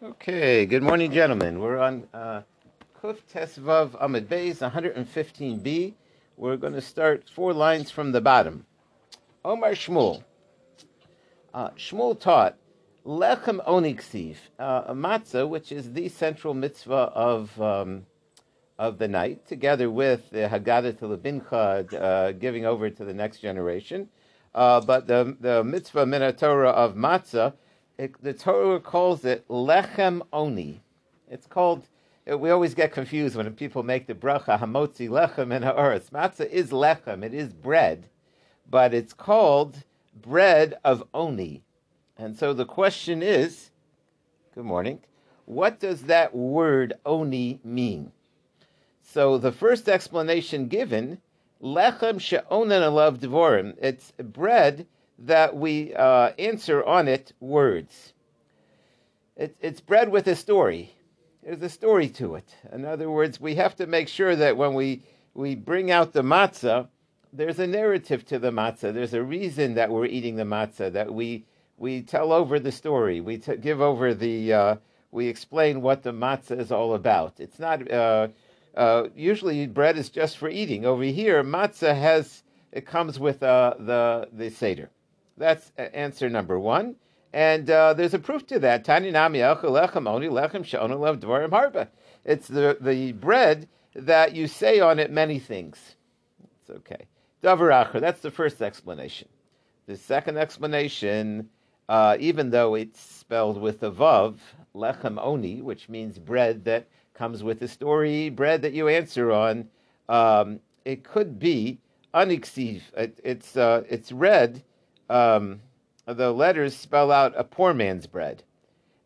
Okay, good morning, gentlemen. We're on Kuf Tesvav Amud Beis, 115b. We're going to start four lines from the bottom. Omar Shmuel. Shmuel taught Lechem Oniksev, a matzah, which is the central mitzvah of the night, together with the Haggadah to the Binchad, giving over to the next generation. But the mitzvah min Torah of matzah, the Torah calls it Lechem Oni. It's called, we always get confused when people make the bracha, hamotzi lechem and ha'oretz. Matzah is lechem, it is bread, but it's called bread of Oni. And so the question is, good morning, what does that word Oni mean? So the first explanation given, lechem she'onen alav dvorim, it's bread that we answer on it words. It's bred with a story. There's a story to it. In other words, we have to make sure that when we bring out the matzah, there's a narrative to the matzah. There's a reason that we're eating the matzah, that we tell over the story. We give over the, we explain what the matzah is all about. It's not, usually bread is just for eating. Over here, matzah has, it comes with the Seder. That's answer number one. And there's a proof to that. It's the bread that you say on it many things. It's okay. Davar Acher, that's the first explanation. The second explanation, even though it's spelled with a vav, Lechem Oni, which means bread that comes with a story, bread that you answer on, it could be Oniksiv. It's red. The letters spell out a poor man's bread,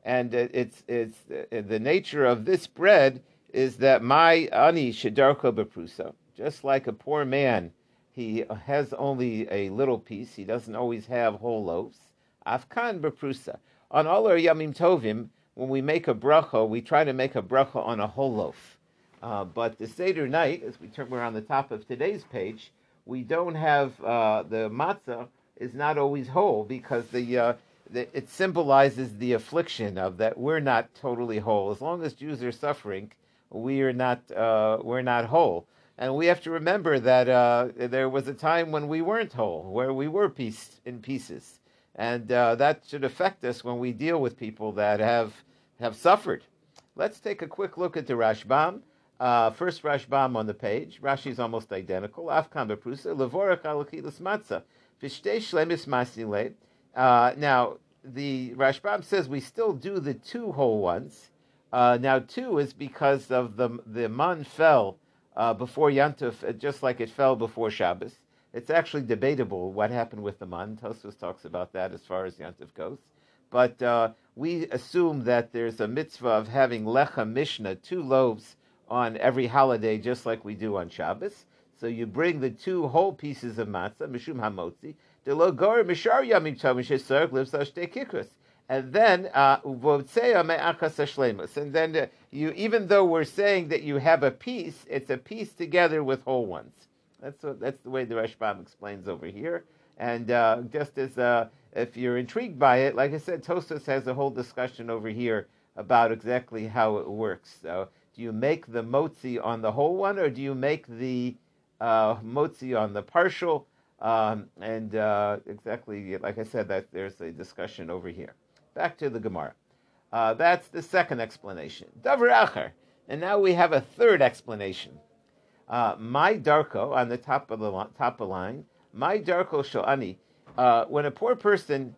and it's the nature of this bread is that my ani shadarko beprusa, just like a poor man, he has only a little piece. He doesn't always have whole loaves. Afkan beprusa. On all our yamim tovim, when we make a bracha, we try to make a bracha on a whole loaf. But the Seder night, as we turn, we're on the top of today's page, we don't have the matzah. Is not always whole because it symbolizes the affliction of that we're not totally whole. As long as Jews are suffering, we're not whole, and we have to remember that there was a time when we weren't whole, where we were pieced in pieces, and that should affect us when we deal with people that have suffered. Let's take a quick look at the Rashbam. First Rashbam on the page. Rashi's almost identical. Afkan beprusa levorach alachilas matzah. Now, the Rashbam says we still do the two whole ones. Now, two is because of the man fell before Yantuf, just like it fell before Shabbos. It's actually debatable what happened with the man. Tosfos talks about that as far as Yantuf goes. But we assume that there's a mitzvah of having Lecha Mishnah, two loaves, on every holiday, just like we do on Shabbos. So you bring the two whole pieces of matzah, mishum hamotzi, de lo gor mishar yamim tovim shesorg livsash de kikros, and then votzeya me'achas hashleimus. And then you, even though we're saying that you have a piece, it's a piece together with whole ones. That's the way the Rashbam explains over here. And just as if you're intrigued by it, like I said, Tosfos has a whole discussion over here about exactly how it works. So do you make the motzi on the whole one, or do you make the motzi on the partial, and exactly, like I said, that there's a discussion over here. Back to the Gemara. That's the second explanation. Davar Acher. And now we have a third explanation. My darko, on the top of line, my darko sha'ani. When a poor person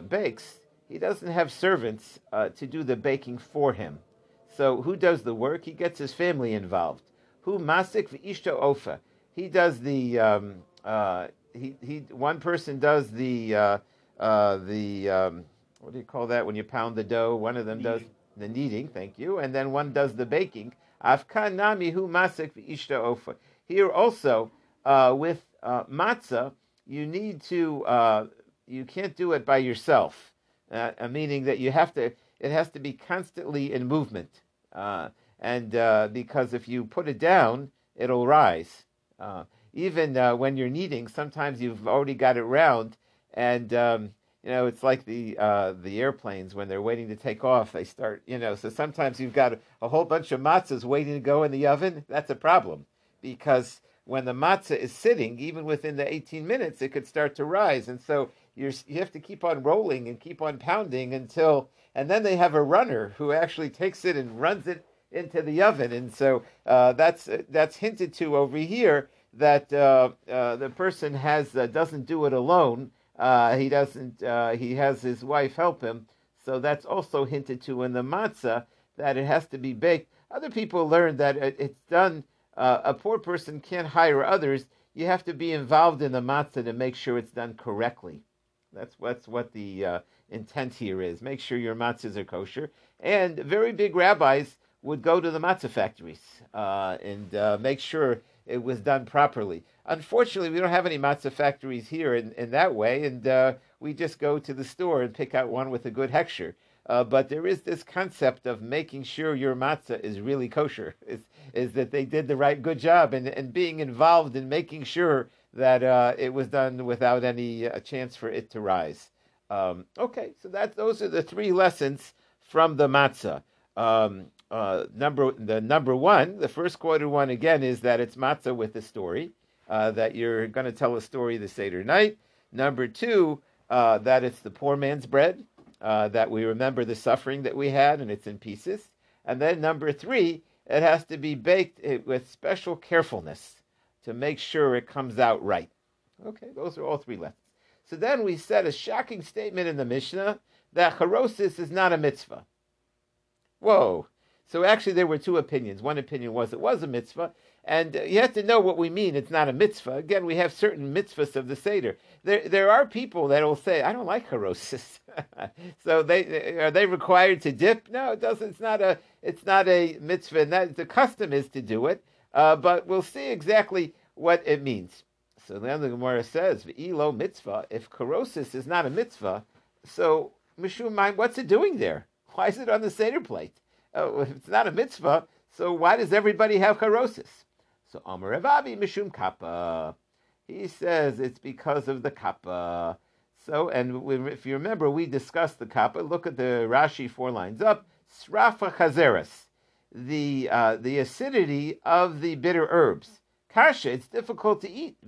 bakes, he doesn't have servants to do the baking for him. So who does the work? He gets his family involved. Who masik v'ishto ofa? He does the one person does the what do you call that when you pound the dough? One of them does the kneading. Thank you, and then one does the baking. Afkan nami hu masik v'ishto ofa. Here also with matzah, you need to you can't do it by yourself. Meaning that you have to. It has to be constantly in movement. And because if you put it down, it'll rise. Even when you're kneading, sometimes you've already got it round, and you know, it's like the airplanes when they're waiting to take off. They start, you know, so sometimes you've got a whole bunch of matzahs waiting to go in the oven. That's a problem, because when the matzah is sitting, even within the 18 minutes, it could start to rise. And so you have to keep on rolling and keep on pounding until, and then they have a runner who actually takes it and runs it into the oven. And so that's hinted to over here, that the person doesn't do it alone. He has his wife help him. So that's also hinted to in the matzah, that it has to be baked. Other people learn that it's done. A poor person can't hire others. You have to be involved in the matzah to make sure it's done correctly. That's what the intent here is. Make sure your matzahs are kosher. And very big rabbis would go to the matzah factories and make sure it was done properly. Unfortunately, we don't have any matzah factories here in that way, and we just go to the store and pick out one with a good hechsher. But there is this concept of making sure your matzah is really kosher, is that they did the right good job, and being involved in making sure that it was done without any chance for it to rise. Okay, so those are the three lessons from the matzah. Number one, the first quarter one again is that it's matzah with a story, that you're going to tell a story the Seder night. Number two, that it's the poor man's bread, that we remember the suffering that we had and it's in pieces. And then number three, it has to be baked with special carefulness to make sure it comes out right. Okay, those are all three lessons. So then we said a shocking statement in the Mishnah that charoset is not a mitzvah. Whoa. So actually there were two opinions. One opinion was it was a mitzvah, and you have to know what we mean. It's not a mitzvah. Again, we have certain mitzvahs of the Seder. There are people that will say, I don't like charoset. So are they required to dip? No, it doesn't. It's not a mitzvah. And the custom is to do it, but we'll see exactly what it means. So then the Gemara says, v'ilo mitzvah, if charoset is not a mitzvah, so mishum mai, what's it doing there? Why is it on the Seder plate? If it's not a mitzvah, so why does everybody have charoset? So Amar Rav Avi mishum kappa. He says it's because of the kappa. So, if you remember, we discussed the kappa. Look at the Rashi 4 lines up. Srafa chazeres, the acidity of the bitter herbs. Kasha, it's difficult to eat.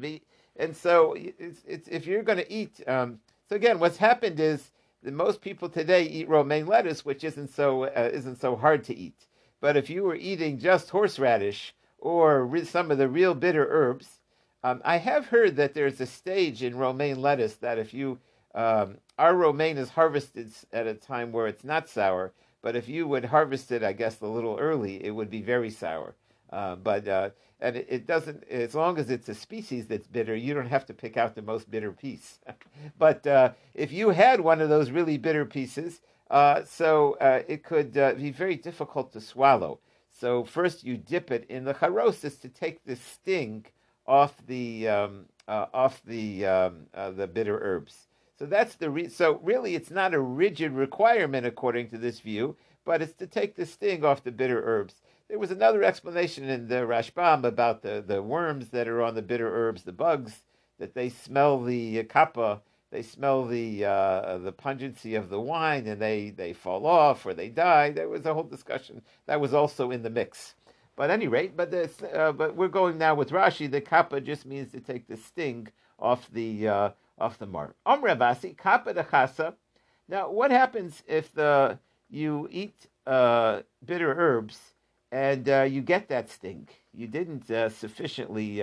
And so it's if you're going to eat. So again, what's happened is, most people today eat romaine lettuce, which isn't so hard to eat. But if you were eating just horseradish or some of the real bitter herbs, I have heard that there's a stage in romaine lettuce that if you our romaine is harvested at a time where it's not sour, but if you would harvest it, I guess, a little early, it would be very sour. And it doesn't, as long as it's a species that's bitter, you don't have to pick out the most bitter piece. But if you had one of those really bitter pieces, so it could be very difficult to swallow. So first you dip it in the charoset to take the sting off the bitter herbs. So that's so really it's not a rigid requirement according to this view, but it's to take the sting off the bitter herbs. There was another explanation in the Rashbam about the worms that are on the bitter herbs, the bugs, that they smell the kappa, they smell the pungency of the wine, and they fall off or they die. There was a whole discussion that was also in the mix. But at any rate, but we're going now with Rashi. The kappa just means to take the sting off the maror. Omre vasi kappa dechasa. Now, what happens if you eat bitter herbs? And you get that sting. You didn't sufficiently.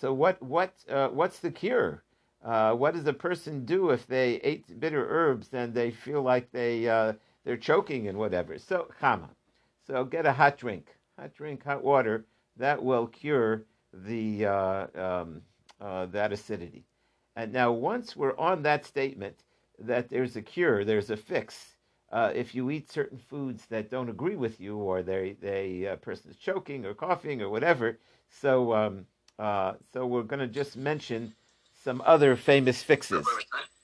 So what's the cure? What does a person do if they ate bitter herbs and they feel like they're choking and whatever? So chama. So get a hot water that will cure the that acidity. And now once we're on that statement that there's a cure, there's a fix. If you eat certain foods that don't agree with you, or they person is choking or coughing or whatever, so we're going to just mention some other famous fixes.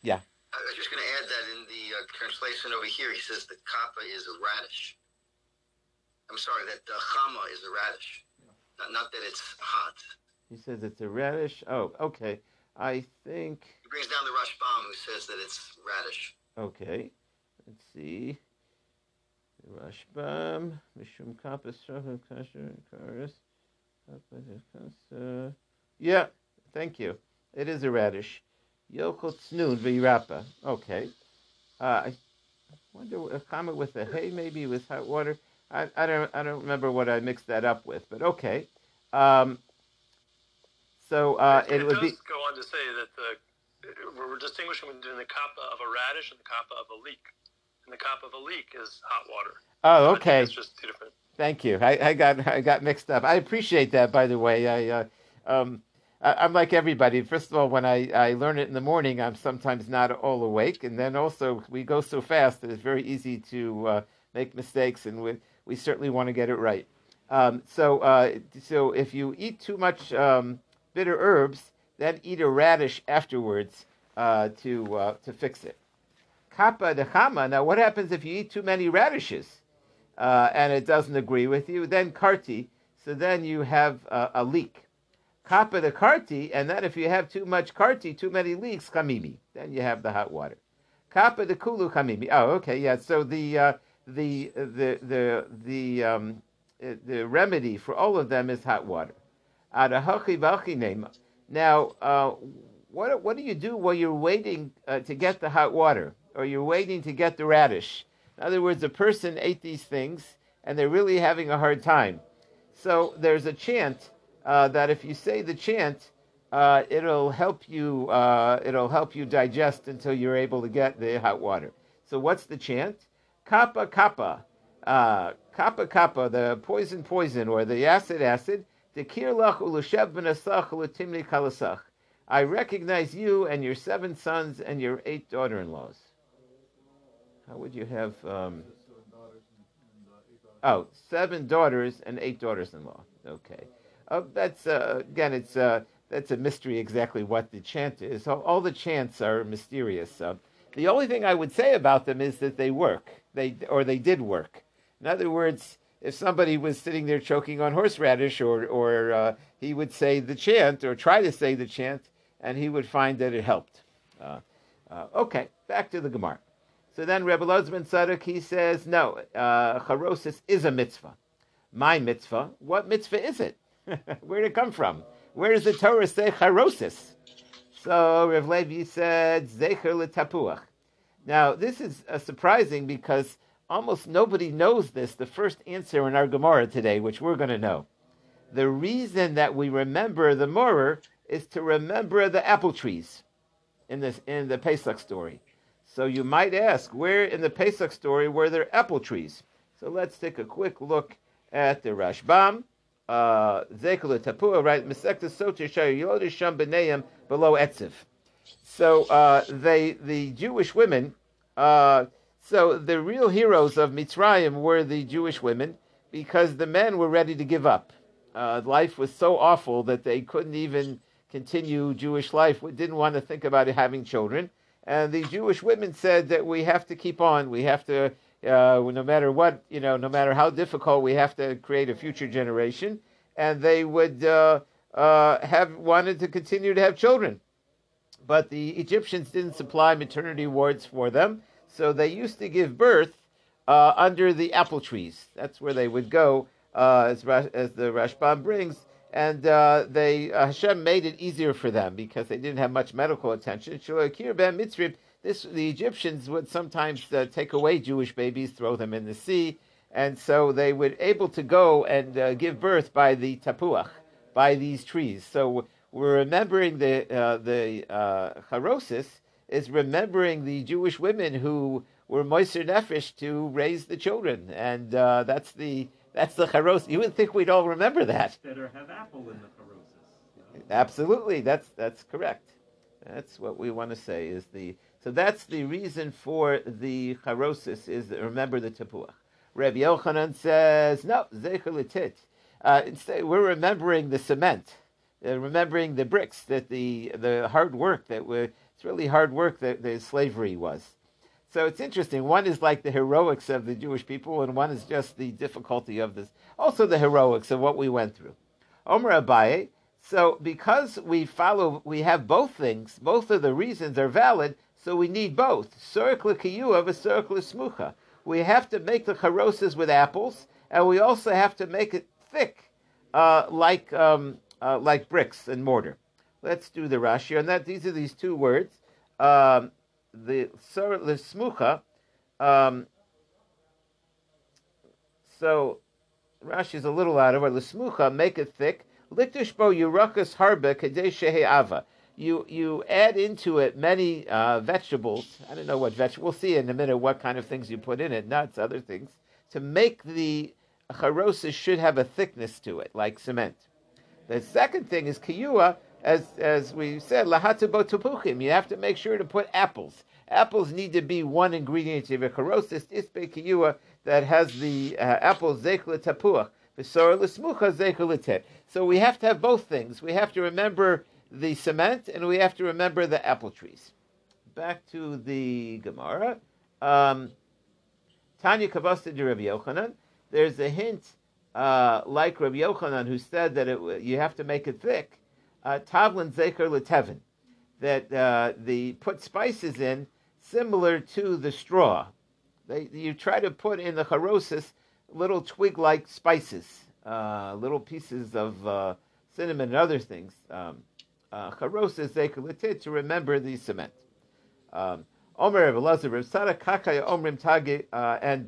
Yeah. I was just going to add that in the translation over here, he says the kappa is a radish. I'm sorry, that the chama is a radish, not that it's hot. He says it's a radish. Oh, okay. I think brings down the Rashbam, who says that it's radish. Okay, let's see. Rashbam, Mishum Kappas, Rav Kasher, Karis. Yeah, thank you. It is a radish. Yoko Tsnud V'Irapa. Okay. I wonder, a chama with a hay, maybe with hot water. I don't remember what I mixed that up with, but okay. It would be. Go on to say that we're distinguishing between the kappa of a radish and the kappa of a leek, and the kappa of a leek is hot water. Oh, okay. It's just two different. Thank you. I got mixed up. I appreciate that, by the way. I'm like everybody. First of all, when I learn it in the morning, I'm sometimes not all awake, and then also we go so fast that it's very easy to make mistakes, and we certainly want to get it right. So if you eat too much bitter herbs, then eat a radish afterwards to fix it. Kappa de chama. Now, what happens if you eat too many radishes and it doesn't agree with you? Then karti. So then you have a leek. Kappa de karti, and then if you have too much karti, too many leeks, chamimi. Then you have the hot water. Kappa de kulu chamimi. Oh, okay, yeah. So the remedy for all of them is hot water. Now, what do you do while you're waiting to get the hot water, or you're waiting to get the radish? In other words, a person ate these things, and they're really having a hard time. So there's a chant that if you say the chant, it'll help you digest until you're able to get the hot water. So what's the chant? Kappa, kappa. Kappa, kappa, the poison, poison, or the acid, acid. I recognize you and your 7 sons and your 8 daughter-in-laws. How would you have... 7 daughters and 8 daughters-in-law. Okay. That's a mystery exactly what the chant is. All the chants are mysterious. The only thing I would say about them is that they work. They did work. In other words, if somebody was sitting there choking on horseradish, or he would say the chant, or try to say the chant, and he would find that it helped. Okay, back to the Gemara. So then Reb Ozman Tzadok, he says, no, charoset is a mitzvah. My mitzvah? What mitzvah is it? Where did it come from? Where does the Torah say charoset? So Rev Levi said, Zecher le Tapuach. Now, this is surprising because almost nobody knows this, the first answer in our Gemara today, which we're going to know. The reason that we remember the maror is to remember the apple trees in the Pesach story. So you might ask, where in the Pesach story were there apple trees? So let's take a quick look at the Rashbam. Zecher le Tapuach, right? Mesekta Sotashay, Yodisham B'nayim below Etziv. So the Jewish women... So the real heroes of Mitzrayim were the Jewish women, because the men were ready to give up. Life was so awful that they couldn't even continue Jewish life. We didn't want to think about having children. And the Jewish women said that we have to keep on. We have to, no matter what, no matter how difficult, we have to create a future generation. And they would wanted to continue to have children. But the Egyptians didn't supply maternity wards for them. So they used to give birth under the apple trees. That's where they would go, as the Rashbam brings. And Hashem made it easier for them because they didn't have much medical attention. The Egyptians would sometimes take away Jewish babies, throw them in the sea. And so they were able to go and give birth by the tapuach, by these trees. So we're remembering the charoset, is remembering the Jewish women who were moiser nefesh to raise the children, and that's the charoset. You would think we'd all remember that. Better have apple in the charoset. No? Absolutely, that's correct. That's what we want to say is so that's the reason for the charoset is that remember the tapuach. Reb Yochanan says no zecher letit. Instead, we're remembering the cement, remembering the bricks, that the hard work that we're. It's really hard work that the slavery was. So it's interesting. One is like the heroics of the Jewish people, and one is just the difficulty of this. Also the heroics of what we went through. Omar Abaye, So because we have both things, both of the reasons are valid, so we need both. Sorek l'kiyuv, a sorek l'smucha. We have to make the charoses with apples, and we also have to make it thick, like bricks and mortar. Let's do the Rashi on that. These are these two words. The sorek l'smucha. So Rashi's a little out of it. L'smucha, make it thick. Liktishbo yurakas harba kadeshehe ava. You add into it many vegetables. I don't know what vegetable. We'll see in a minute what kind of things you put in it, nuts, other things, to make the charosis should have a thickness to it, like cement. The second thing is kiyua, as we said, lahatabo tupuchim. You have to make sure to put apples. Apples need to be one ingredient of your charosis. Ispe kiyua that has the apples zecher le tapuach. So we have to have both things. We have to remember the cement and we have to remember the apple trees. Back to the Gemara. Tanya Kavasta de Rabbi Yochanan. There's a hint like Rabbi Yochanan who said that you have to make it thick. Tavlin Zecher L'Tevin. That they put spices in similar to the straw. You try to put in the charosis little twig-like spices, little pieces of cinnamon and other things. Charosis zekulatit to remember the cement. Omer Reb Elazar Reb Tzadok Kakaya Omrim Tage and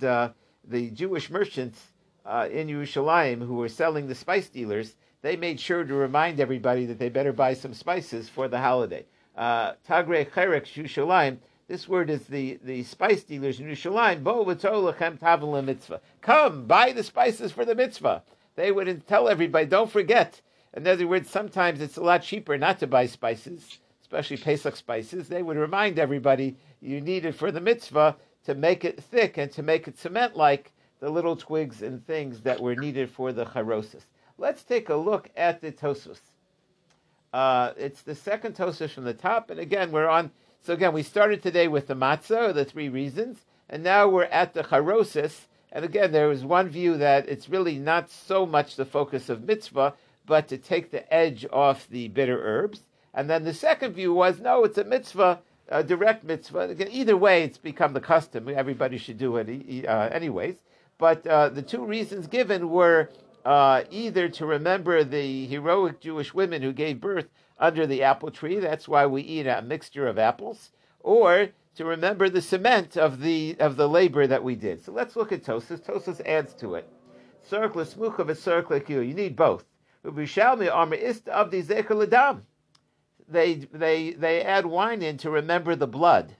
the Jewish merchants in Yerushalayim who were selling the spice dealers, they made sure to remind everybody that they better buy some spices for the holiday. Tagre Cherek Yerushalayim. This word is the spice dealers in Yerushalayim. Bo v'tol lechem tavon l'mitzvah. Come, buy the spices for the mitzvah. They would tell everybody, don't forget. In other words, sometimes it's a lot cheaper not to buy spices, especially Pesach spices. They would remind everybody you need it for the mitzvah to make it thick and to make it cement-like, the little twigs and things that were needed for the charosis. Let's take a look at the Tosfos. It's the second Tosfos from the top, and again, we're on... So again, we started today with the matzah, or the three reasons, and now we're at the charosis. And again, there is one view that it's really not so much the focus of mitzvah, but to take the edge off the bitter herbs. And then the second view was, no, it's a mitzvah, a direct mitzvah. Again, either way, it's become the custom. Everybody should do it anyways. But the two reasons given were either to remember the heroic Jewish women who gave birth under the apple tree, that's why we eat a mixture of apples, or to remember the cement of the labor that we did. So let's look at Tosfos. Tosfos adds to it. Sorek l'smucha v'sorek l'kiyuv. You need both. They add wine in to remember the blood.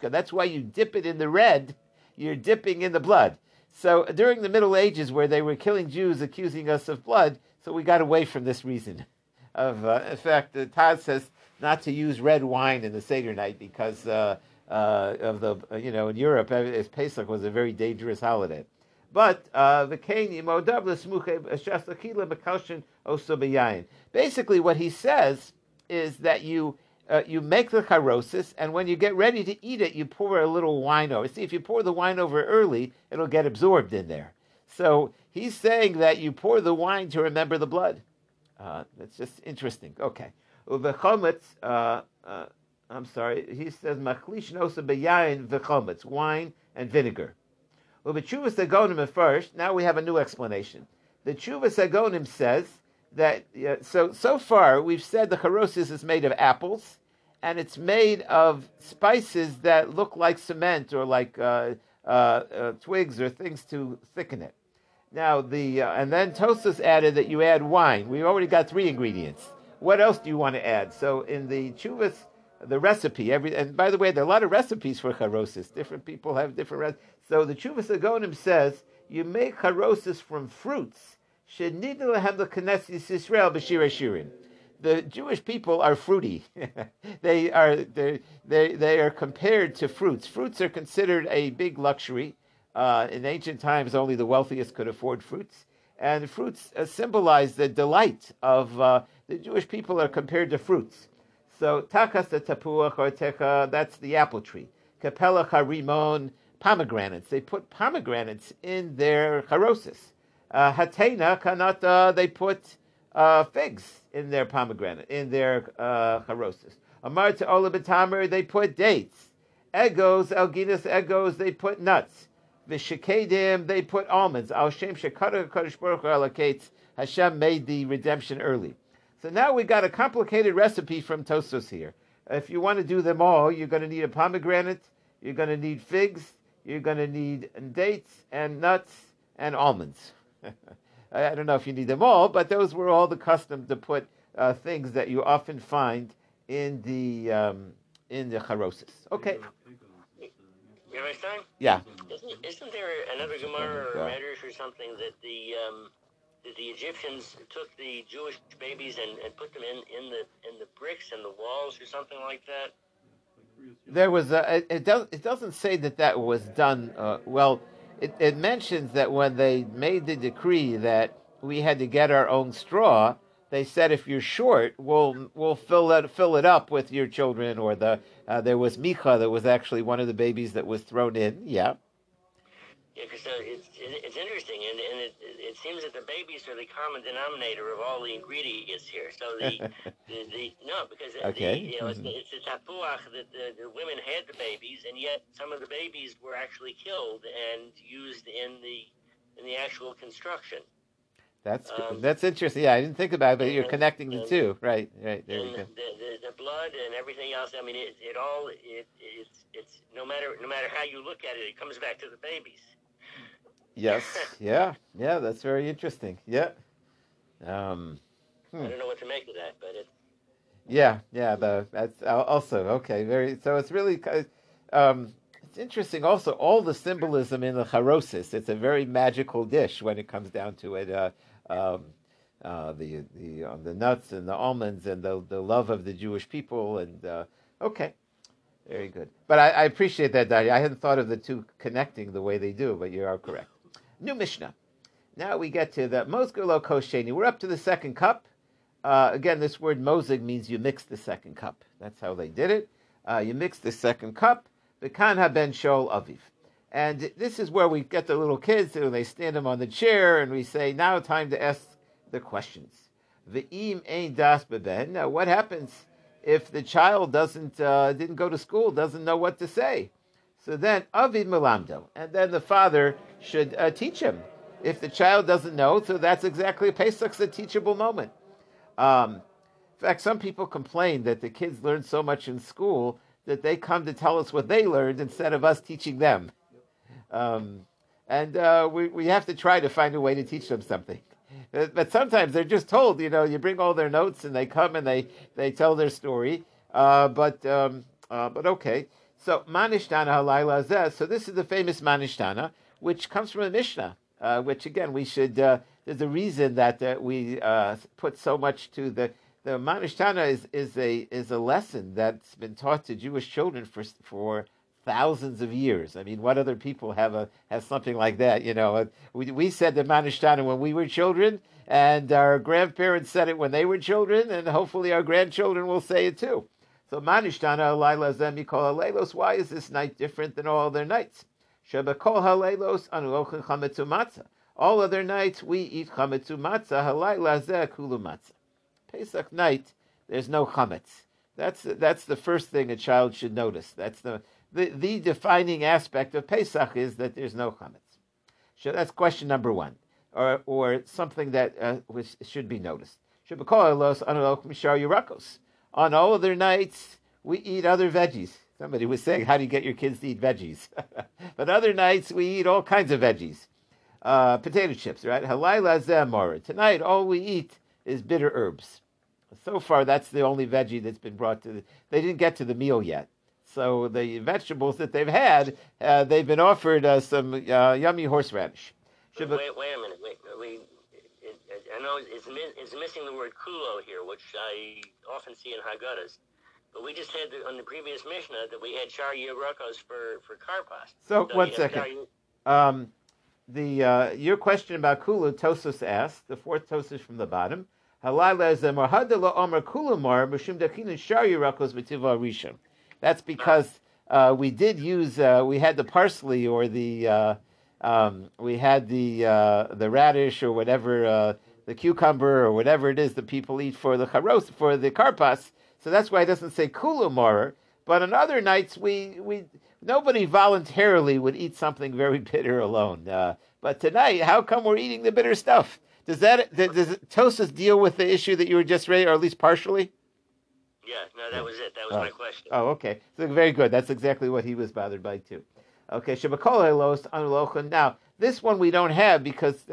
That's why you dip it in the red. You're dipping in the blood. So during the Middle Ages, where they were killing Jews, accusing us of blood, so we got away from this reason. In fact, the Taz says not to use red wine in the Seder night because of the in Europe, Pesach was a very dangerous holiday. But basically, what he says is that you make the charosis, and when you get ready to eat it, you pour a little wine over. See, if you pour the wine over early, it'll get absorbed in there. So he's saying that you pour the wine to remember the blood. That's just interesting. Okay. He says, machlish nosa beyayin v'chometz, wine and vinegar. Teshuvot HaGeonim at first, now we have a new explanation. The Teshuvot HaGeonim says, that so far we've said the charosis is made of apples and it's made of spices that look like cement or like twigs or things to thicken it. Now and then Tosfos added that you add wine. We've already got three ingredients. What else do you want to add? So in the Teshuvos, the recipe, and by the way, there are a lot of recipes for charosis. Different people have different recipes. So the Teshuvot HaGeonim says you make charosis from fruits. The Jewish people are fruity. they are compared to fruits. Fruits are considered a big luxury. In ancient times, only the wealthiest could afford fruits, and fruits symbolize the delight of the Jewish people are compared to fruits. So takas the tapuach or techa, that's the apple tree. Kapela harimon, pomegranates. They put pomegranates in their charosis. Hatena kanata, they put figs in their pomegranate, in their charosis. Amar to Ola b'tamer, they put dates. Egos, alginas egos, they put nuts. V'shekadim, they put almonds. Al Shem shekara HaKadosh Baruch Hu allocates, Hashem made the redemption early. So now we got a complicated recipe from Tosfos here. If you want to do them all, you're going to need a pomegranate, you're going to need figs, you're going to need dates and nuts and almonds. I don't know if you need them all, but those were all the custom to put things that you often find in the charosis. Okay. Yeah. Isn't there another Gemara or Medrash or something that the Egyptians took the Jewish babies and put them in the bricks and the walls or something like that? There was it doesn't say that was done well. It mentions that when they made the decree that we had to get our own straw, they said if you're short, we'll fill it up with your children. Or there was Micha, that was actually one of the babies that was thrown in. Yeah. Yeah, because it's interesting, and it seems that the babies are the common denominator of all the ingredients here. So it's the tapuach that the women had the babies, and yet some of the babies were actually killed and used in the actual construction. That's interesting. Yeah, I didn't think about it, but you're connecting the two, right? There you go. The blood and everything else. I mean, it's no matter how you look at it, it comes back to the babies. Yes. yeah. That's very interesting. Yeah. I don't know what to make of that, but it. Yeah. That's also okay. Very. So it's really, it's interesting. Also, all the symbolism in the charosis. It's a very magical dish when it comes down to it. The nuts and the almonds and the love of the Jewish people and okay, very good. But I appreciate that, Dadi. I hadn't thought of the two connecting the way they do, but you are correct. New Mishnah. Now we get to the Mosger Lo Kosheni. We're up to the second cup. Again, this word mozig means you mix the second cup. That's how they did it. You mix the second cup. Bekan haben shol aviv. And this is where we get the little kids and they stand them on the chair and we say, now time to ask the questions. Ve'im ein das beben. Now, what happens if the child didn't go to school, doesn't know what to say? So then, aviv melamdo, and then the father should teach him. If the child doesn't know, so that's exactly Pesach's a teachable moment. In fact, some people complain that the kids learn so much in school that they come to tell us what they learned instead of us teaching them. We have to try to find a way to teach them something. But sometimes they're just told, you bring all their notes and they come and they tell their story. But okay. So Manishtana Halayla Zeh. So this is the famous Manishtana, which comes from the Mishnah, which again we should. There's a reason that we put so much to the Manishtana is a lesson that's been taught to Jewish children for thousands of years. I mean, what other people have something like that? We said the Manishtana when we were children, and our grandparents said it when they were children, and hopefully our grandchildren will say it too. So Manishtana Halayla Zeh Mikol Halaylos. Why is this night different than all other nights? Shebekol Halaylos anu ochin chametz u'matzah. All other nights we eat chametz u'matzah. Halayla Zeh kulu matzah. Pesach night, there's no chametz. That's the first thing a child should notice. That's the defining aspect of Pesach is that there's no chametz. So that's question number one, or something that which should be noticed. On all other nights, we eat other veggies. Somebody was saying, how do you get your kids to eat veggies? But other nights, we eat all kinds of veggies. Potato chips, right? Halayla zeh maror. Tonight, all we eat is bitter herbs. So far, that's the only veggie that's been brought to they didn't get to the meal yet. So the vegetables that they've had, they've been offered some yummy horseradish. Wait a minute. I know it's missing the word kulo here, which I often see in Haggadahs. But we just had on the previous Mishnah that we had charye rakos for Karpas. So 1 second. Your question about kulo, Tosfos asked, the fourth Tosfos from the bottom. Halayla zeh maror hadlo omer kulo maror mishum dechinu charye rakos b'tiva rishon. That's because we had the parsley or the We had the radish or whatever, the cucumber or whatever it is that people eat for the charoset, for the karpas. So that's why it doesn't say kula maror. But on other nights, nobody voluntarily would eat something very bitter alone. But tonight, how come we're eating the bitter stuff? Does Tosfos deal with the issue that you were just raising, or at least partially? Yeah, no, that was it. That was my question. Oh, okay. So, very good. That's exactly what he was bothered by, too. Okay, now, this one we don't have because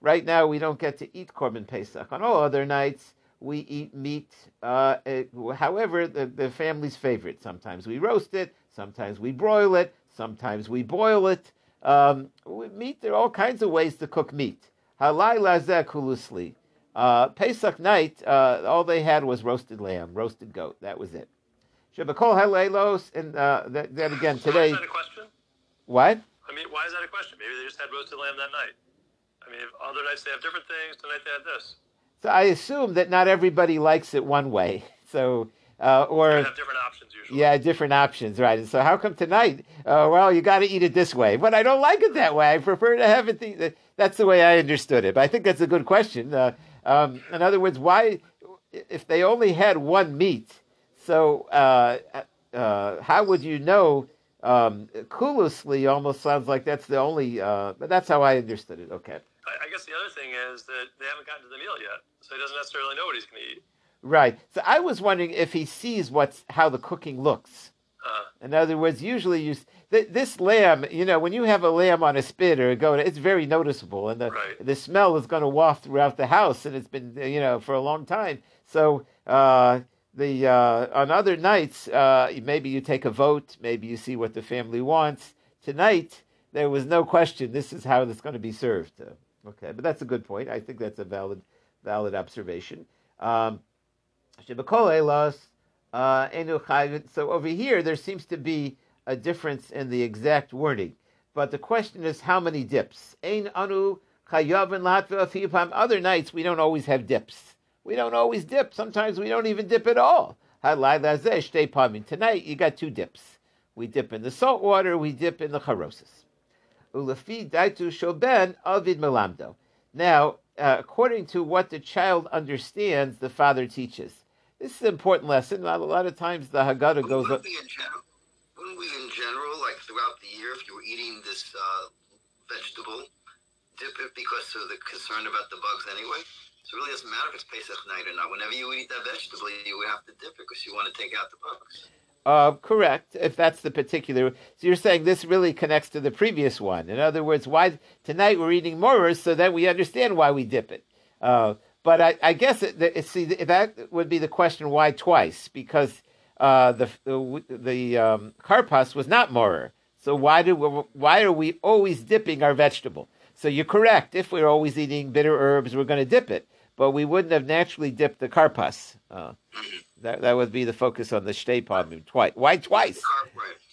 right now we don't get to eat Korban Pesach. On all other nights, we eat meat. However, the family's favorite. Sometimes we roast it. Sometimes we broil it. Sometimes we boil it. Meat, there are all kinds of ways to cook meat. Halayla Zeh kulusli. Pesach night, all they had was roasted lamb, roasted goat. That was it. Shebakol halaylos, and that again today. Why is that a question? What? I mean, why is that a question? Maybe they just had roasted lamb that night. I mean, if other nights they have different things. Tonight they had this. So I assume that not everybody likes it one way. So or they have different options usually. Yeah, different options, right? And so how come tonight? Well, you got to eat it this way, but I don't like it that way. I prefer to have it. That's the way I understood it. But I think that's a good question. In other words, why, if they only had one meat, so how would you know? Kulusli almost sounds like that's the only, but that's how I understood it. Okay. I guess the other thing is that they haven't gotten to the meal yet, so he doesn't necessarily know what he's going to eat. Right. So I was wondering if he sees how the cooking looks. In other words, usually this lamb, when you have a lamb on a spit or a goat, it's very noticeable, and the smell is going to waft throughout the house, and it's been for a long time. So on other nights, maybe you take a vote, maybe you see what the family wants. Tonight, there was no question. This is how it's going to be served. Okay, but that's a good point. I think that's a valid observation. So over here, there seems to be a difference in the exact wording. But the question is, how many dips? Other nights, we don't always have dips. We don't always dip. Sometimes we don't even dip at all. Tonight, you got two dips. We dip in the salt water. We dip in the charosis. Now, according to what the child understands, the father teaches. This is an important lesson. A lot of times the Haggadah goes up. Wouldn't we in general, like throughout the year, if you were eating this vegetable, dip it because of the concern about the bugs anyway? So it really doesn't matter if it's Pesach night or not. Whenever you eat that vegetable, you would have to dip it because you want to take out the bugs. Correct, if that's the particular. So you're saying this really connects to the previous one. In other words, why tonight we're eating maror, so that we understand why we dip it. But I guess that would be the question, why twice? Because the karpas was not maror. So why are we always dipping our vegetable? So you're correct. If we're always eating bitter herbs, we're going to dip it. But we wouldn't have naturally dipped the karpas. That would be the focus on the shtei pamim. Twice. Why twice?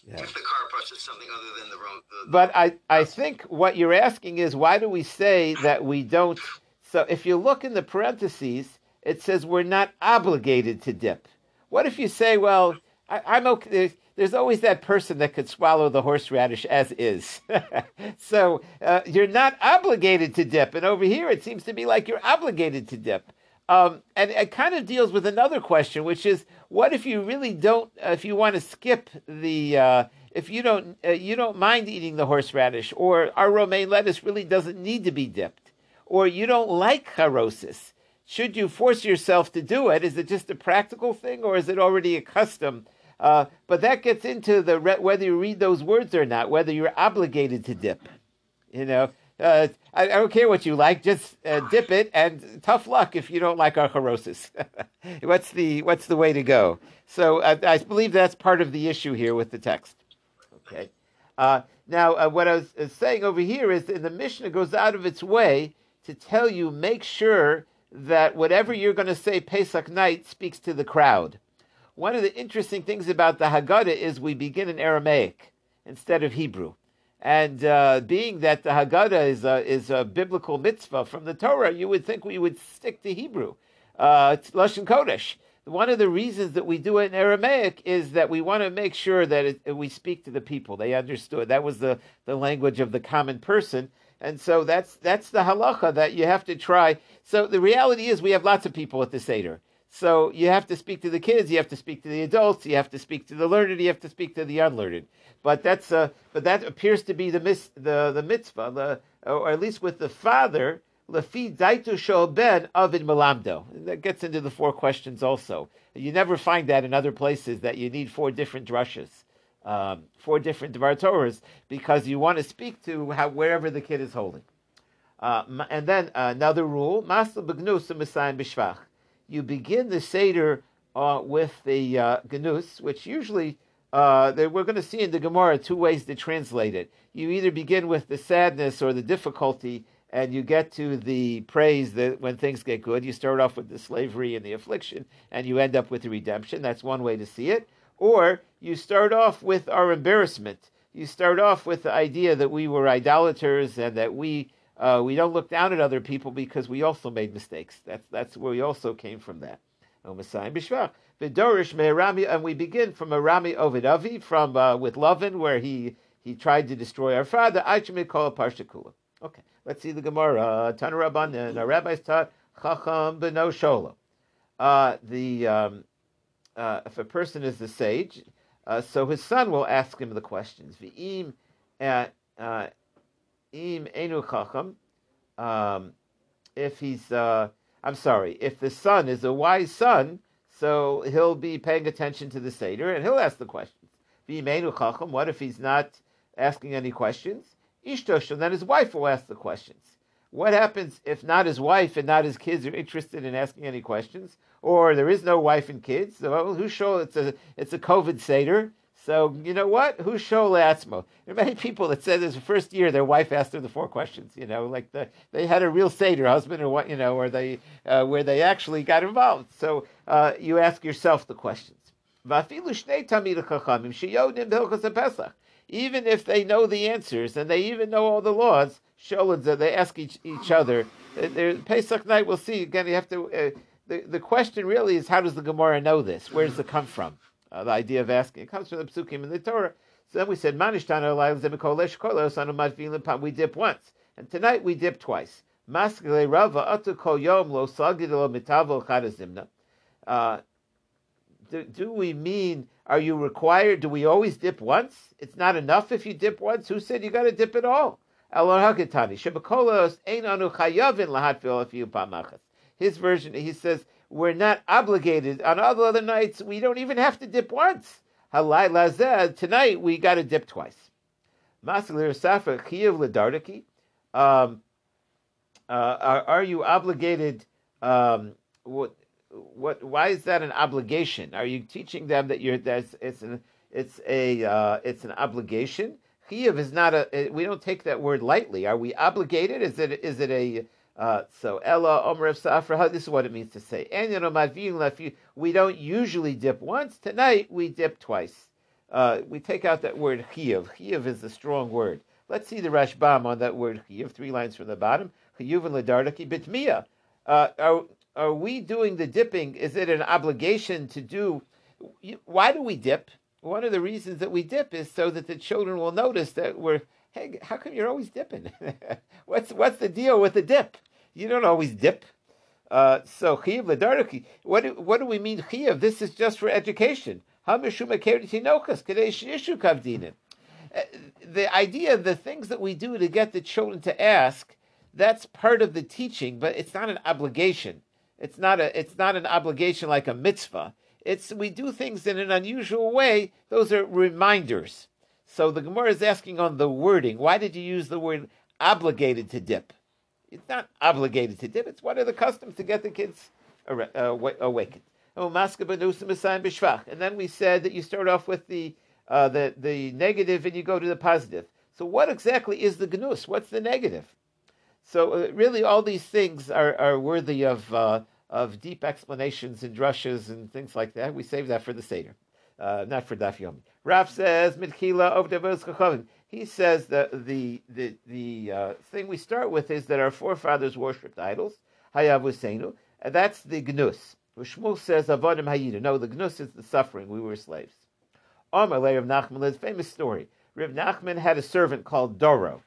Yeah. If the karpas is something other than the wrong. But I think what you're asking is, why do we say that we don't... So if you look in the parentheses, it says we're not obligated to dip. What if you say, well, I'm okay. There's always that person that could swallow the horseradish as is. So you're not obligated to dip. And over here, it seems to be like you're obligated to dip. And it kind of deals with another question, which is, what if you really don't, if you want to skip the, if you don't, you don't mind eating the horseradish, or our romaine lettuce really doesn't need to be dipped, or you don't like charosis. Should you force yourself to do it? Is it just a practical thing, or is it already a custom? But that gets into the whether you read those words or not, whether you're obligated to dip. I don't care what you like, just dip it, and tough luck if you don't like our charosis. What's the way to go? So I believe that's part of the issue here with the text. Okay. Now, what I was saying over here is that the Mishnah goes out of its way to tell you, make sure that whatever you're going to say Pesach night speaks to the crowd. One of the interesting things about the Haggadah is we begin in Aramaic instead of Hebrew. And being that the Haggadah is a biblical mitzvah from the Torah, you would think we would stick to Hebrew. It's Lashon Kodesh. one of the reasons that we do it in Aramaic is that we want to make sure that we speak to the people. They understood. That was the language of the common person. And so that's the halacha that you have to try. So the reality is we have lots of people at the Seder. So you have to speak to the kids, you have to speak to the adults, you have to speak to the learned, you have to speak to the unlearned. But that appears to be the mitzvah, or at least with the father, lefi daitu shel ben avid melamdo. That gets into the four questions also. You never find that in other places, that you need four different drushes, four different Dvar Torahs, because you want to speak to wherever the kid is holding. And then another rule, masel begnus u'mesayin b'shvach. You begin the Seder with the Gnus, which usually we're going to see in the Gemara two ways to translate it. You either begin with the sadness or the difficulty, and you get to the praise that when things get good. You start off with the slavery and the affliction, and you end up with the redemption. That's one way to see it. Or you start off with our embarrassment. You start off with the idea that we were idolaters and that we don't look down at other people because we also made mistakes. That's where we also came from that. And we begin from Arami Ovid Avi, with Lavan, where he tried to destroy our father. Okay, let's see the Gemara. Tana Rabbanan, our rabbis taught, Chacham b'no sholo. If a person is the sage, so his son will ask him the questions. V'im im enu chacham, if the son is a wise son, so he'll be paying attention to the Seder and he'll ask the questions. V'im enu chacham, what if he's not asking any questions? Ishtosh, then his wife will ask the questions. What happens if not his wife and not his kids are interested in asking any questions? Or there is no wife and kids? So who shall, it's a COVID Seder. So, you know what? Who shol atzmo? There are many people that said this the first year their wife asked them the four questions, like they had a real Seder, husband and wife, or where they actually got involved. So you ask yourself the questions. Even if they know the answers and they even know all the laws, they ask each other. Pesach night, we'll see. Again, you have to, the question really is, how does the Gemara know this? Where does it come from? The idea of asking, it comes from the Psukim in the Torah. So then we said, Manishtana Halayla Zeh. We dip once, and tonight we dip twice. Do we mean, are you required? Do we always dip once? It's not enough if you dip once. Who said you got to dip at all? His version, he says, we're not obligated. On all the other nights, we don't even have to dip once. Halayla Zeh, tonight we got to dip twice. Are you obligated? Why is that an obligation? Are you teaching them that it's an obligation? Chiyav is not we don't take that word lightly. Are we obligated? Is it a so Ella Omar Safra, this is what it means to say. We don't usually dip once. Tonight we dip twice. We take out that word chiyav. Chiyav is a strong word. Let's see the Rashbam on that word chiyav. 3 lines from the bottom. Chiyuv and ledardaki bitmiya. Are we doing the dipping? Is it an obligation to do? Why do we dip? One of the reasons that we dip is so that the children will notice that we're. Hey, how come you're always dipping? What's the deal with the dip? You don't always dip. So chiyav l'darki. What do we mean chiyav? This is just for education. The idea, the things that we do to get the children to ask, that's part of the teaching, but it's not an obligation. It's not an obligation like a mitzvah. We do things in an unusual way. Those are reminders. So the Gemara is asking on the wording. Why did you use the word obligated to dip? It's not obligated to dip. It's one of the customs to get the kids awakened. And then we said that you start off with the negative and you go to the positive. So what exactly is the gnus? What's the negative? So really all these things are worthy of deep explanations and drushes and things like that. We save that for the Seder. Not for Daf Yomi. Rav says mitchila. He says that the thing we start with is that our forefathers worshipped idols. Hayav useinu. That's the gnus. Shmuel says, Avadim Hayida. No, the Gnus is the suffering. We were slaves. Omar Le Rav Nachman Lez, famous story. Rav Nachman had a servant called Doro.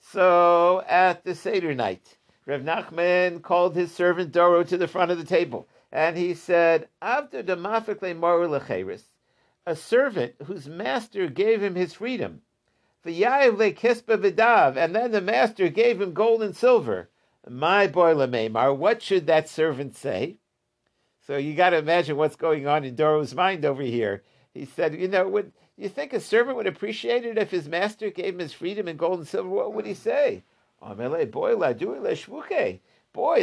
So at the Seder night, Rav Nachman called his servant Doro to the front of the table. And he said, Avda Damafik Le Maru Lecheris, a servant whose master gave him his freedom. V'yayiv Le Kespa Vidav, and then the master gave him gold and silver. My boy Lememar, what should that servant say? So you got to imagine what's going on in Doro's mind over here. He said, you know, would you think a servant would appreciate it if his master gave him his freedom in gold and silver? What would he say? Boy,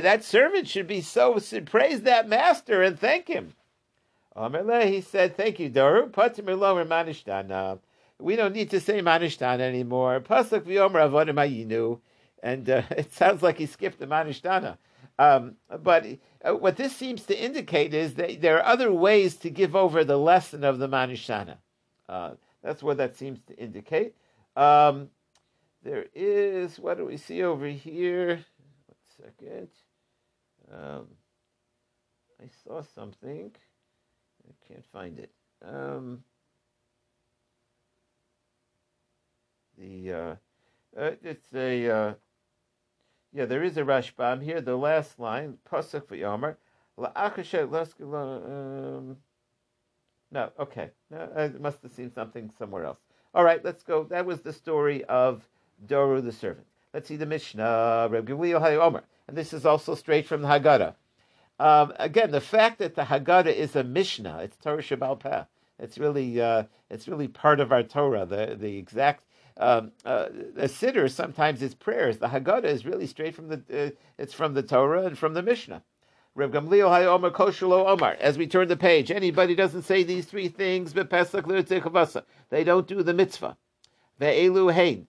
that servant should be so praise that master and thank him. He said, thank you, Doro. We don't need to say Manishtana anymore. And it sounds like he skipped the Manishtana. But what this seems to indicate is that there are other ways to give over the lesson of the Manishtana. That's what that seems to indicate. There is, what do we see over here? One second. I saw something. I can't find it. It's a... Yeah, there is a Rashbam here, the last line, Pesach v'yomer, no, okay, no, I must have seen something somewhere else. All right, let's go. That was the story of Doro the servant. Let's see the Mishnah, Reb Gamliel HaYomer, and this is also straight from the Haggadah. Again, the fact that the Haggadah is a Mishnah, it's Torah Sheba'al Peh. It's really part of our Torah, the exact. The Siddur sometimes is prayers. The Haggadah is really straight from it's from the Torah and from the Mishnah. Reb Gamliel HaYomer Koshulo Omar. As we turn the page, anybody doesn't say these three things. They don't do the mitzvah. Ve'elu hein.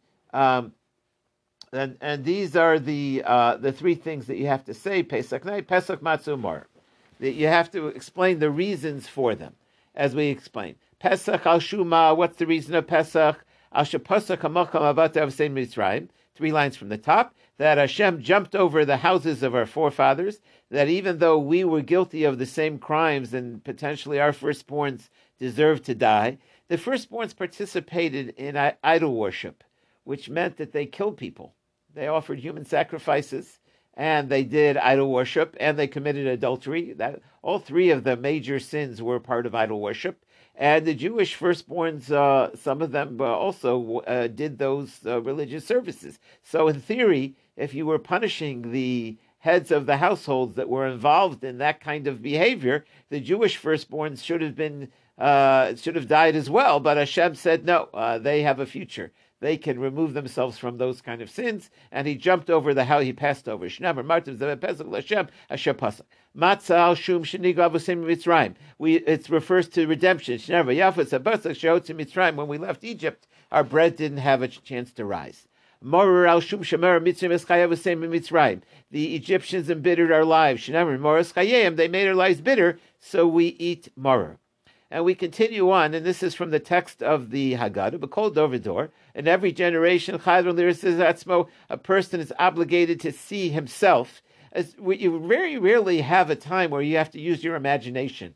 And these are the three things that you have to say. Pesach night, Pesach Matzah Maror. That you have to explain the reasons for them, as we explain. Pesach al Shuma. What's the reason of Pesach? 3 lines from the top, that Hashem jumped over the houses of our forefathers, that even though we were guilty of the same crimes and potentially our firstborns deserved to die, the firstborns participated in idol worship, which meant that they killed people. They offered human sacrifices, and they did idol worship, and they committed adultery. That, all three of the major sins were part of idol worship. And the Jewish firstborns, some of them also did those religious services. So in theory, if you were punishing the heads of the households that were involved in that kind of behavior, the Jewish firstborns should have died as well. But Hashem said, no, they have a future. They can remove themselves from those kind of sins. And he jumped over how he passed over. It refers to redemption. When we left Egypt, our bread didn't have a chance to rise. The Egyptians embittered our lives. They made our lives bitter, so we eat maror. And we continue on, and this is from the text of the Haggadah, but called Dovidor. In every generation, a person is obligated to see himself. You very rarely have a time where you have to use your imagination.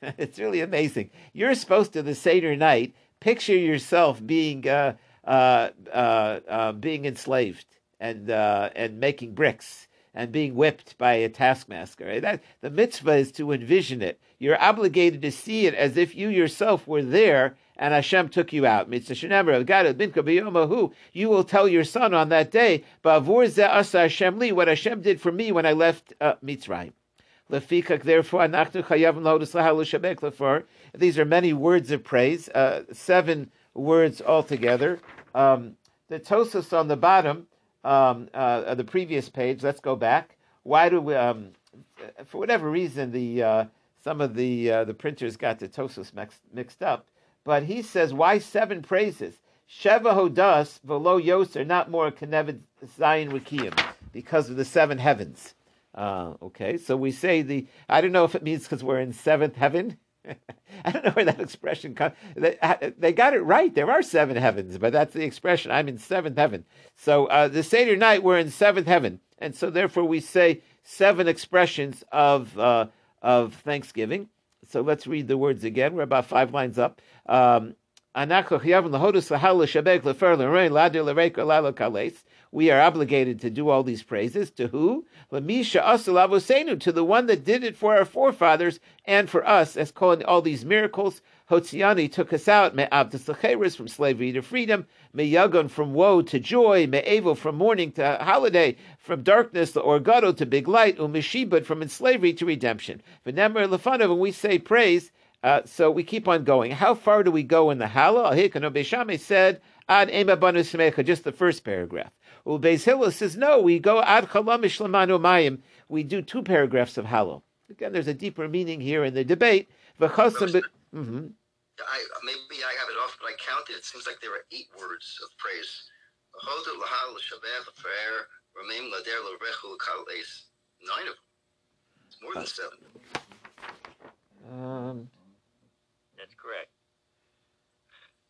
It's really amazing. You're supposed to, the Seder night, picture yourself being enslaved and making bricks and being whipped by a taskmaster. Right? The mitzvah is to envision it. You're obligated to see it as if you yourself were there and Hashem took you out. You will tell your son on that day, what Hashem did for me when I left Mitzrayim. Therefore, these are many words of praise, 7 words altogether. The Tosfos on the bottom, the previous page, let's go back. Why do we, for whatever reason, some of the printers got the Tosfos mixed up. But he says, why 7 praises? Sheva hodas v'lo yoser, not more keneved zayin rikiyim, because of the 7 heavens. Okay, so we say I don't know if it means because we're in 7th heaven. I don't know where that expression comes. They got it right. There are 7 heavens, but that's the expression. I'm in 7th heaven. So the Seder night, we're in 7th heaven. And so therefore we say 7 expressions of thanksgiving. So let's read the words again. We're about five lines up. We are obligated to do all these praises. To who? To the one that did it for our forefathers and for us, as calling all these miracles. Hotziani took us out, me'av to secheres, from slavery to freedom, me'yagon, from woe to joy, me'evo, from mourning to holiday, from darkness to orgado, to big light, u'meshibud, from slavery to redemption. V'nemer lefanov, when we say praise, so we keep on going. How far do we go in the Hallah? Al-Hikano Beishame said, Ad Ema Banu Smecha, just the first paragraph. Ubeis Hillel says, no, we go Ad Chalamish Lamanu Mayim. We do two paragraphs of Hallah. Again, there's a deeper meaning here in the debate. Maybe I have it off, but I counted. It seems like there are 8 words of praise. Hodel Lahal Shabbat Lefer Ramim Lader Lerechu Kalais. 9 of them. It's more than 7. That's correct.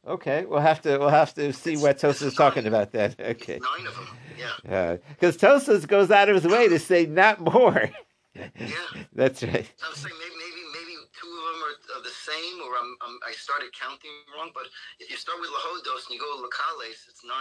Okay, we'll have to see what Tosa's talking about then. Okay, it's 9 of them. Yeah, because Tosa goes out of his way to say not more. Yeah, that's right. I'm saying maybe 2 of them are the same, or I started counting wrong. But if you start with Lahodos and you go to Lakales, it's 9.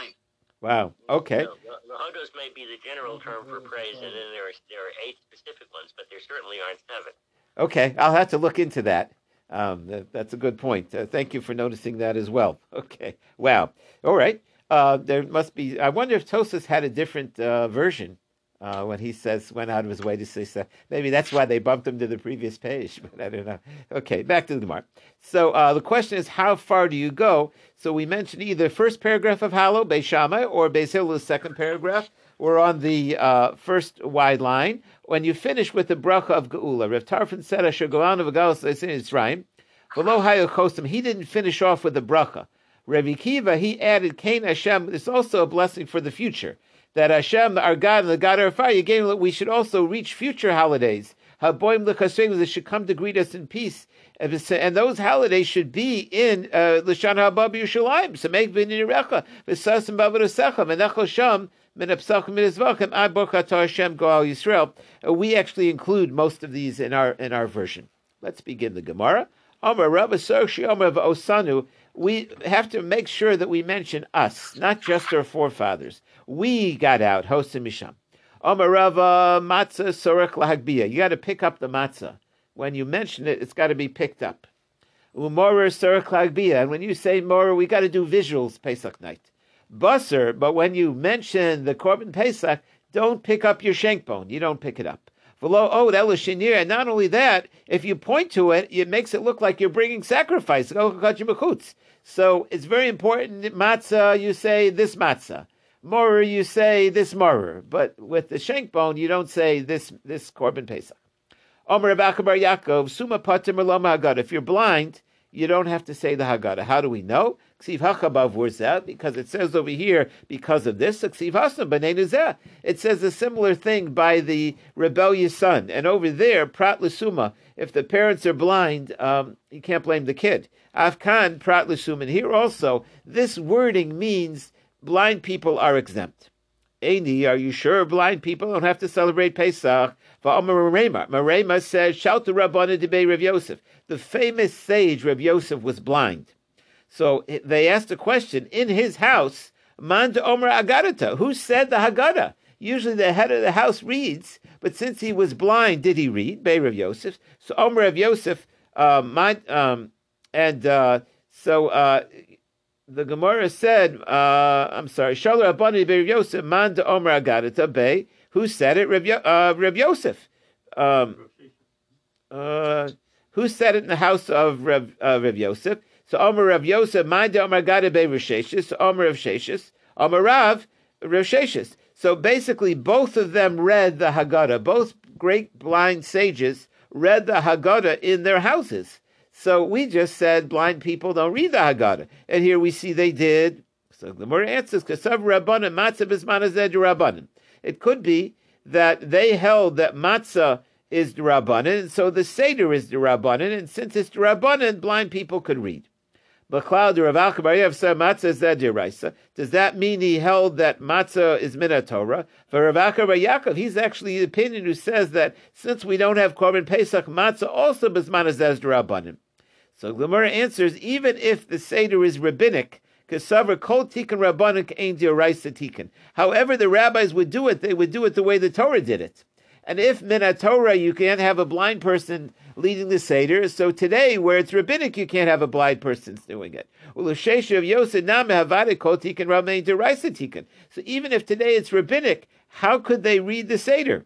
Wow. Okay. So, Lahodos may be the general term for praise, and then there are 8 specific ones, but there certainly aren't 7. Okay, I'll have to look into that. That's a good point. Thank you for noticing that as well. Okay. Wow. All right. There must be. I wonder if Tosas had a different version when he says went out of his way to say so. Maybe that's why they bumped him to the previous page. But I don't know. Okay. Back to the Gemara. So the question is, how far do you go? So we mentioned either first paragraph of Hallow Beis Shammai or Beis Hillel's second paragraph. We're on the first wide line. When you finish with the bracha of Geula, Rav Tarfon said, Asher Golan of Agalos Leisin Yisraim, V'lo Hayochosam, he didn't finish off with the bracha. Rav Akiva, he added, Kain Hashem, it's also a blessing for the future, that Hashem, our God, and the God of our fire, again, we should also reach future holidays. Haboim L'Chasrim, they should come to greet us in peace. And those holidays should be in L'Shan Haba B'Yushalayim, Samech B'Nirecha, V'Sas M'Avadosecha, V'Nechol Shem, we actually include most of these in our version. Let's begin the Gemara. We have to make sure that we mention us, not just our forefathers. We got out. Hosimisham. Omar Rava Matzah Sorek Lahagbiya. You got to pick up the matzah. When you mention it, it's got to be picked up. Umorah Sorek Lahagbiya. And when you say Morah, we got to do visuals Pesach night. Busser, but when you mention the Korban Pesach, don't pick up your shank bone. You don't pick it up. V'lo od elashinir, and not only that, if you point to it, it makes it look like you're bringing sacrifice. So it's very important. Matzah, you say this matzah. Moror, you say this moror. But with the shank bone, you don't say this Korban Pesach. Omer Rebbe Bar Yaakov, Suma Patim Lama Haggadah. If you're blind, you don't have to say the Haggadah. How do we know? Because it says over here, because of this, it says a similar thing by the rebellious son. And over there, Prat L'Suma, if the parents are blind, you can't blame the kid. Afkan Prat L'Suma. And here also, this wording means blind people are exempt. Eini, are you sure blind people don't have to celebrate Pesach? Marema says, shout to Rabbana Debei Rav Yosef. The famous sage Rav Yosef was blind. So they asked a question in his house, Man to Omer Agadata, who said the Haggadah? Usually the head of the house reads, but since he was blind, did he read? Bei Rav Yosef. So Omer Rav Yosef, the Gemara said, Shalor Abani Bei Rav Yosef, Man to Omer Agadata, Bei, who said it? Rav Yosef. Who said it in the house of Rav Yosef? So Omer Rav Yosef, Mind Omer Gada Be Rav Sheshis, Omer Rav Sheshis, Omer Rav, Rav Sheshis. So basically, both of them read the Haggadah. Both great blind sages read the Haggadah in their houses. So we just said blind people don't read the Haggadah. And here we see they did. So the more answers, Kasav Rabbanim, Matzah Bismanah Zed Rabbanim. It could be that they held that Matzah is D'Rabbanan, and so the Seder is D'Rabbanan, and since it's D'Rabbanan, blind people could read. But Cloud Rav Alkabariev said matzah zediraisa. Does that mean he held that matzah is min Torah? For Rav Alkabariev, he's actually the opinion who says that since we don't have Korban Pesach, matzah also bisman zedirabanim. So Gemara answers, even if the Seder is rabbinic, Kasavar kol tikkun rabbanon ain diraisa tikkun. However the rabbis would do it, they would do it the way the Torah did it. And if min Torah you can't have a blind person leading the Seder, so today, where it's rabbinic, you can't have a blind person doing it. So even if today it's rabbinic, how could they read the Seder?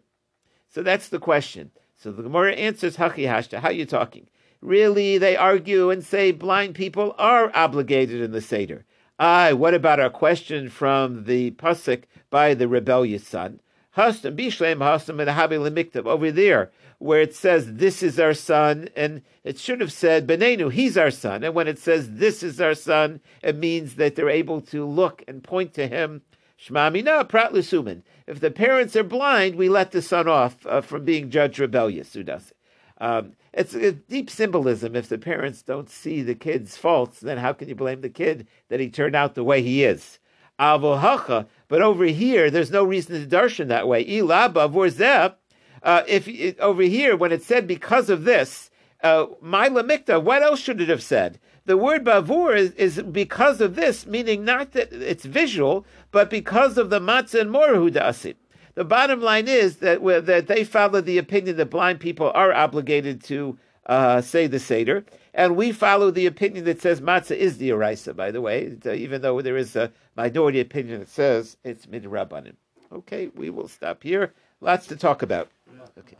So that's the question. So the Gemara answers, Hachi Hashta, how are you talking? Really, they argue and say blind people are obligated in the Seder. Aye, what about our question from the Pasuk by the rebellious son? Hastam Bishlem Hastam and Habi Lemiktav over there, where it says this is our son, and it should have said Benenu, he's our son. And when it says this is our son, it means that they're able to look and point to him. Shmamina Prat Lusuman. If the parents are blind, we let the son off from being judged rebellious. Who does it? It's a deep symbolism. If the parents don't see the kid's faults, then how can you blame the kid that he turned out the way he is? Avohacha. But over here, there's no reason to darshan that way. If over here, when it said because of this, my lamikta, what else should it have said? The word bavur is because of this, meaning not that it's visual, but because of the matzah and mor hu da'asim. The bottom line is that they follow the opinion that blind people are obligated to say the Seder, and we follow the opinion that says matzah is the oraisa, by the way, even though there is a minority opinion that says it's midrabanan. Okay, we will stop here. Lots to talk about. Okay.